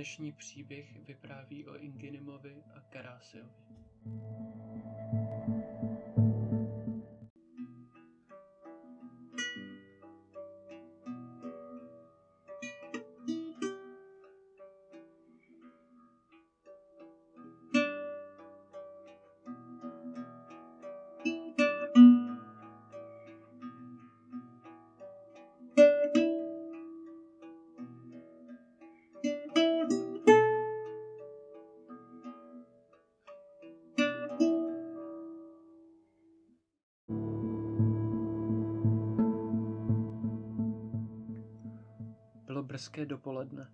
Dnešní příběh vypráví o Ingenymovi a Karasiovi. Brzké dopoledne.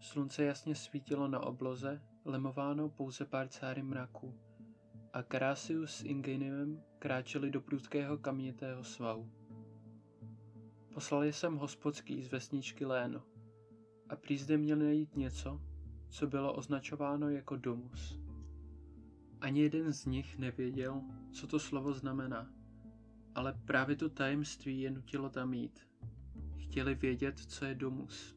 Slunce jasně svítilo na obloze, lemováno pouze pár cáry mraků, a Karasius s Ingenymem kráčeli do prudkého kamnětého svahu. Poslali jsem hospodský z vesničky Léno a prý zde měli najít něco, co bylo označováno jako Domus. Ani jeden z nich nevěděl, co to slovo znamená, ale právě to tajemství je nutilo tam jít. Chtěli vědět, co je Domus.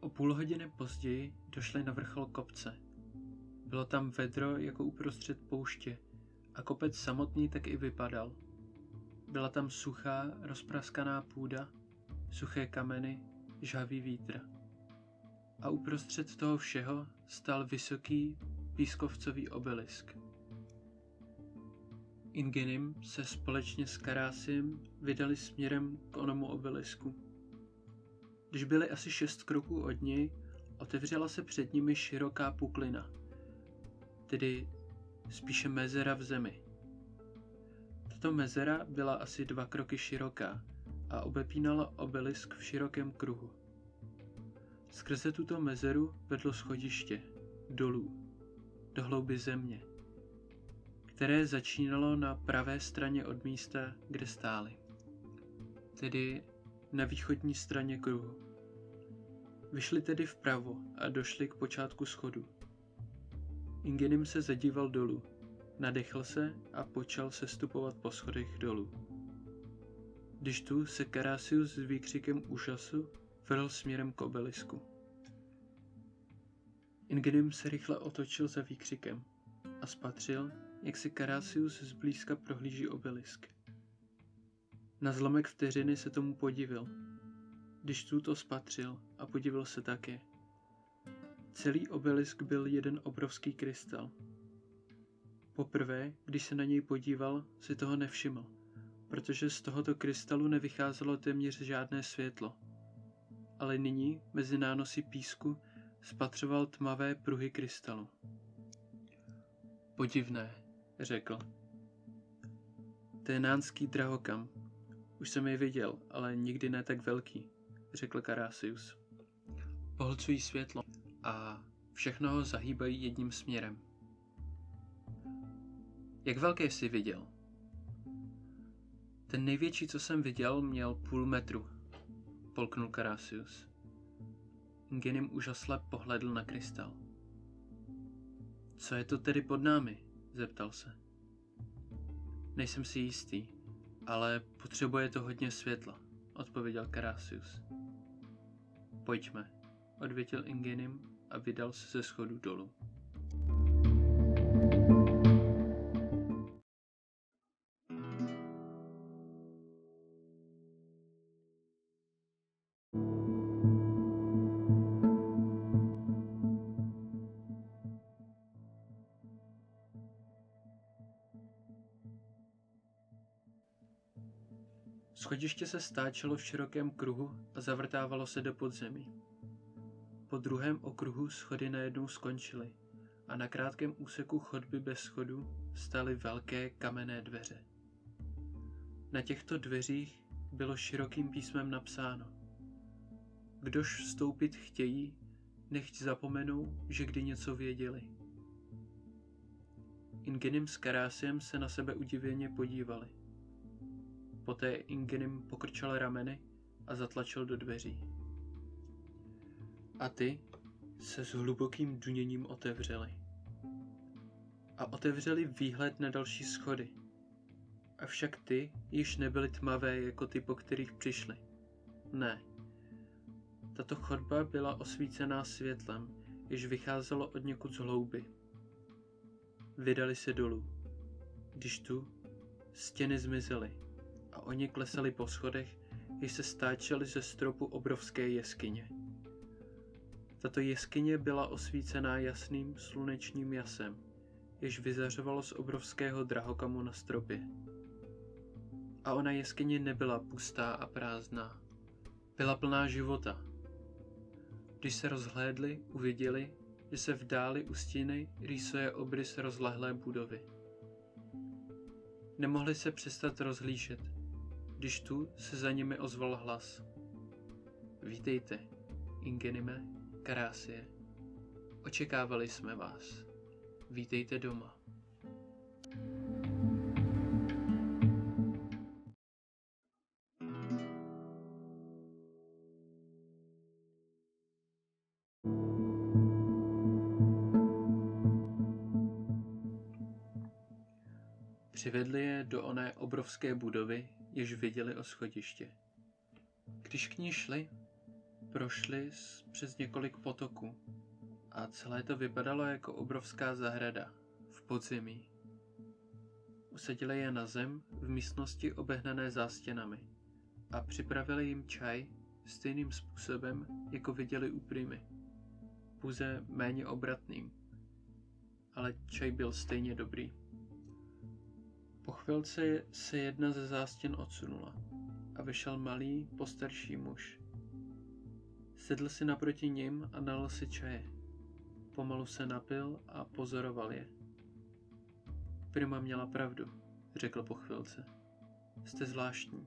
O půl hodiny později došli na vrchol kopce. Bylo tam vedro jako uprostřed pouště a kopec samotný tak i vypadal. Byla tam suchá, rozpraskaná půda, suché kameny, žhavý vítr. A uprostřed toho všeho stál vysoký pískovcový obelisk. Ingenym se společně s Karasiem vydali směrem k onomu obelisku. Když byli asi 6 kroků od něj, otevřela se před nimi široká puklina, tedy spíše mezera v zemi. Tato mezera byla asi 2 kroky široká a obepínala obelisk v širokém kruhu. Skrze tuto mezeru vedlo schodiště, dolů, do hlouby země, které začínalo na pravé straně od místa, kde stáli, tedy na východní straně kruhu. Vyšli tedy vpravo a došli k počátku schodu. Ingenym se zadíval dolů, nadechl se a počal sestupovat po schodech dolů. Když tu se Karasius s výkřikem úžasu vrhl směrem k obelisku. Ingenym se rychle otočil za výkřikem a spatřil, jak se Karasius zblízka prohlíží obelisk. Na zlomek vteřiny se tomu podivil, když tuto spatřil a podivil se také. Celý obelisk byl jeden obrovský krystal. Poprvé, když se na něj podíval, si toho nevšiml, protože z tohoto krystalu nevycházelo téměř žádné světlo. Ale nyní, mezi nánosy písku, spatřoval tmavé pruhy krystalu. Podivné, řekl. To je nánský drahokam. Už jsem je viděl, ale nikdy ne tak velký, řekl Karasius. Pohlcují světlo a všechno ho zahýbají jedním směrem. Jak velké jsi viděl? Ten největší, co jsem viděl, měl 0,5 metru, polknul Karasius. Ingenym úžasle pohledl na krystal. Co je to tedy pod námi? Zeptal se. Nejsem si jistý, ale potřebuje to hodně světla, odpověděl Karasius. Pojďme, odvětil Ingenym a vydal se ze schodu dolů. Schodiště se stáčelo v širokém kruhu a zavrtávalo se do podzemí. Po druhém okruhu schody najednou skončily a na krátkém úseku chodby bez schodů staly velké kamenné dveře. Na těchto dveřích bylo širokým písmem napsáno: Kdož vstoupit chtějí, nechť zapomenou, že kdy něco věděli. Ingenym s Karasiem se na sebe udivěně podívali. Poté Ingenym pokrčil rameny a zatlačil do dveří. A ty se s hlubokým duněním otevřely. A otevřeli výhled na další schody. Avšak ty již nebyly tmavé jako ty, po kterých přišly. Ne. Tato chodba byla osvícená světlem, jež vycházelo od někud z hlouby. Vydali se dolů. Když tu, stěny zmizely a oni klesali po schodech, jež se stáčely ze stropu obrovské jeskyně. Tato jeskyně byla osvícená jasným slunečním jasem, jež vyzařovalo z obrovského drahokamu na stropě. A ona jeskyně nebyla pustá a prázdná. Byla plná života. Když se rozhlédli, uviděli, že se v dáli u stíny rýsuje obrys rozlehlé budovy. Nemohli se přestat rozhlížet, když tu se za nimi ozval hlas. Vítejte, Ingeleme Karasie. Očekávali jsme vás. Vítejte doma. Přivedli je do oné obrovské budovy, jež viděli o schodiště. Když k ní šli, prošli přes několik potoků a celé to vypadalo jako obrovská zahrada v podzemí. Usadili je na zem v místnosti obehnané zástěnami a připravili jim čaj stejným způsobem, jako viděli u Primy, pouze méně obratným, ale čaj byl stejně dobrý. Po chvilce se jedna ze zástěn odsunula a vyšel malý, postarší muž. Sedl si naproti nim a nalil si čaje. Pomalu se napil a pozoroval je. Prima měla pravdu, řekl po chvilce. Jste zvláštní.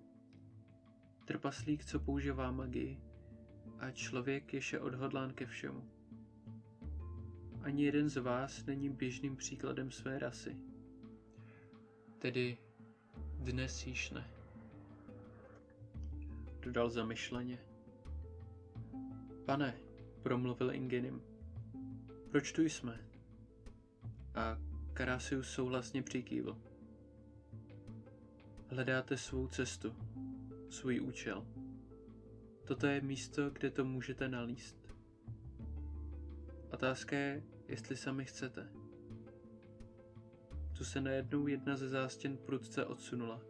Trpaslík, co používá magii, a člověk jež je odhodlán ke všemu. Ani jeden z vás není běžným příkladem své rasy. Tedy dnes již ne, dodal zamyšleně. Pane, promluvil Ingenym, proč tu jsme? A Karasius souhlasně přikývl. Hledáte svou cestu, svůj účel. Toto je místo, kde to můžete nalézt. Otázka je, jestli sami chcete. Tu se najednou jedna ze zástěn prudce odsunula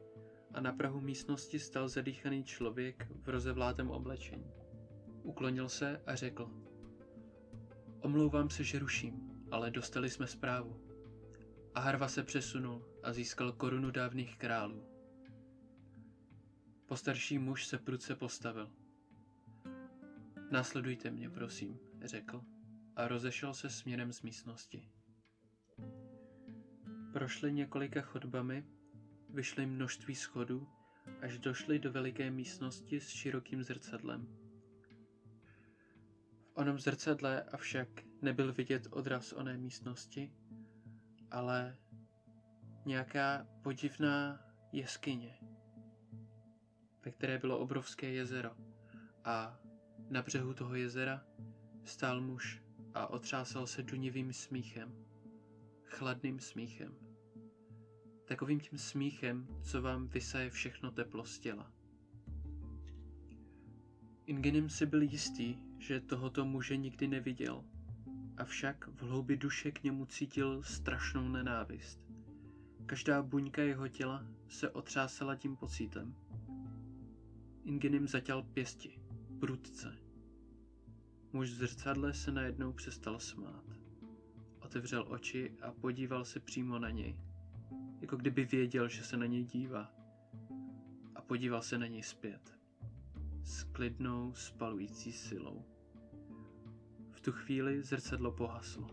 a na prahu místnosti stál zadýchaný člověk v rozevlátém oblečení. Uklonil se a řekl. Omlouvám se, že ruším, ale dostali jsme zprávu. Aharva se přesunul a získal korunu dávných králů. Postarší muž se prudce postavil. Následujte mě, prosím, řekl a rozešel se směrem z místnosti. Prošli několika chodbami, vyšli množství schodů, až došli do veliké místnosti s širokým zrcadlem. V onom zrcadle avšak nebyl vidět odraz oné místnosti, ale nějaká podivná jeskyně, ve které bylo obrovské jezero a na břehu toho jezera stál muž a otřásal se dunivým smíchem. Chladným smíchem. Takovým tím smíchem, co vám vysaje všechno teplo z těla. Ingenym si byl jistý, že tohoto muže nikdy neviděl, avšak v hloubi duše k němu cítil strašnou nenávist. Každá buňka jeho těla se otřásala tím pocitem. Ingenym zaťal pěsti, prudce. Muž v zrcadle se najednou přestal smát. Otevřel oči a podíval se přímo na něj, jako kdyby věděl, že se na něj dívá. A podíval se na něj zpět, s klidnou, spalující silou. V tu chvíli zrcadlo pohaslo.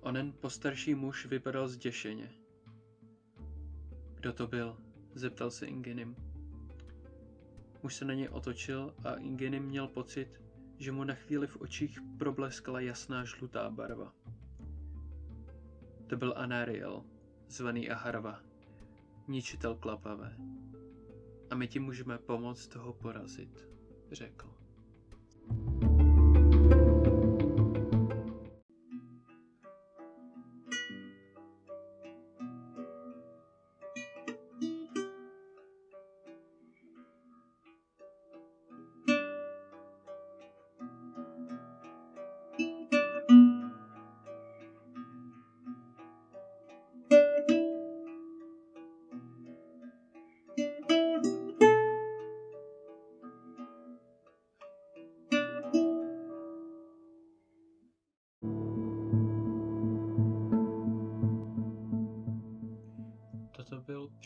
Onen postarší muž vypadal zděšeně. Kdo to byl? Zeptal se Ingenym. Muž se na něj otočil a Ingenym měl pocit, že mu na chvíli v očích probleskla jasná žlutá barva. To byl Anariel, zvaný Aharva, ničitel klapavé. A my ti můžeme pomoct toho porazit, řekl.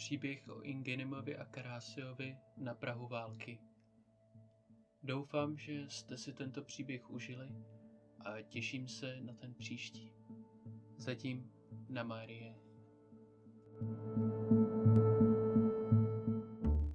příběh o Ingenymovi a Karasiovi na prahu války. Doufám, že jste si tento příběh užili a těším se na ten příští. Zatím na Marie.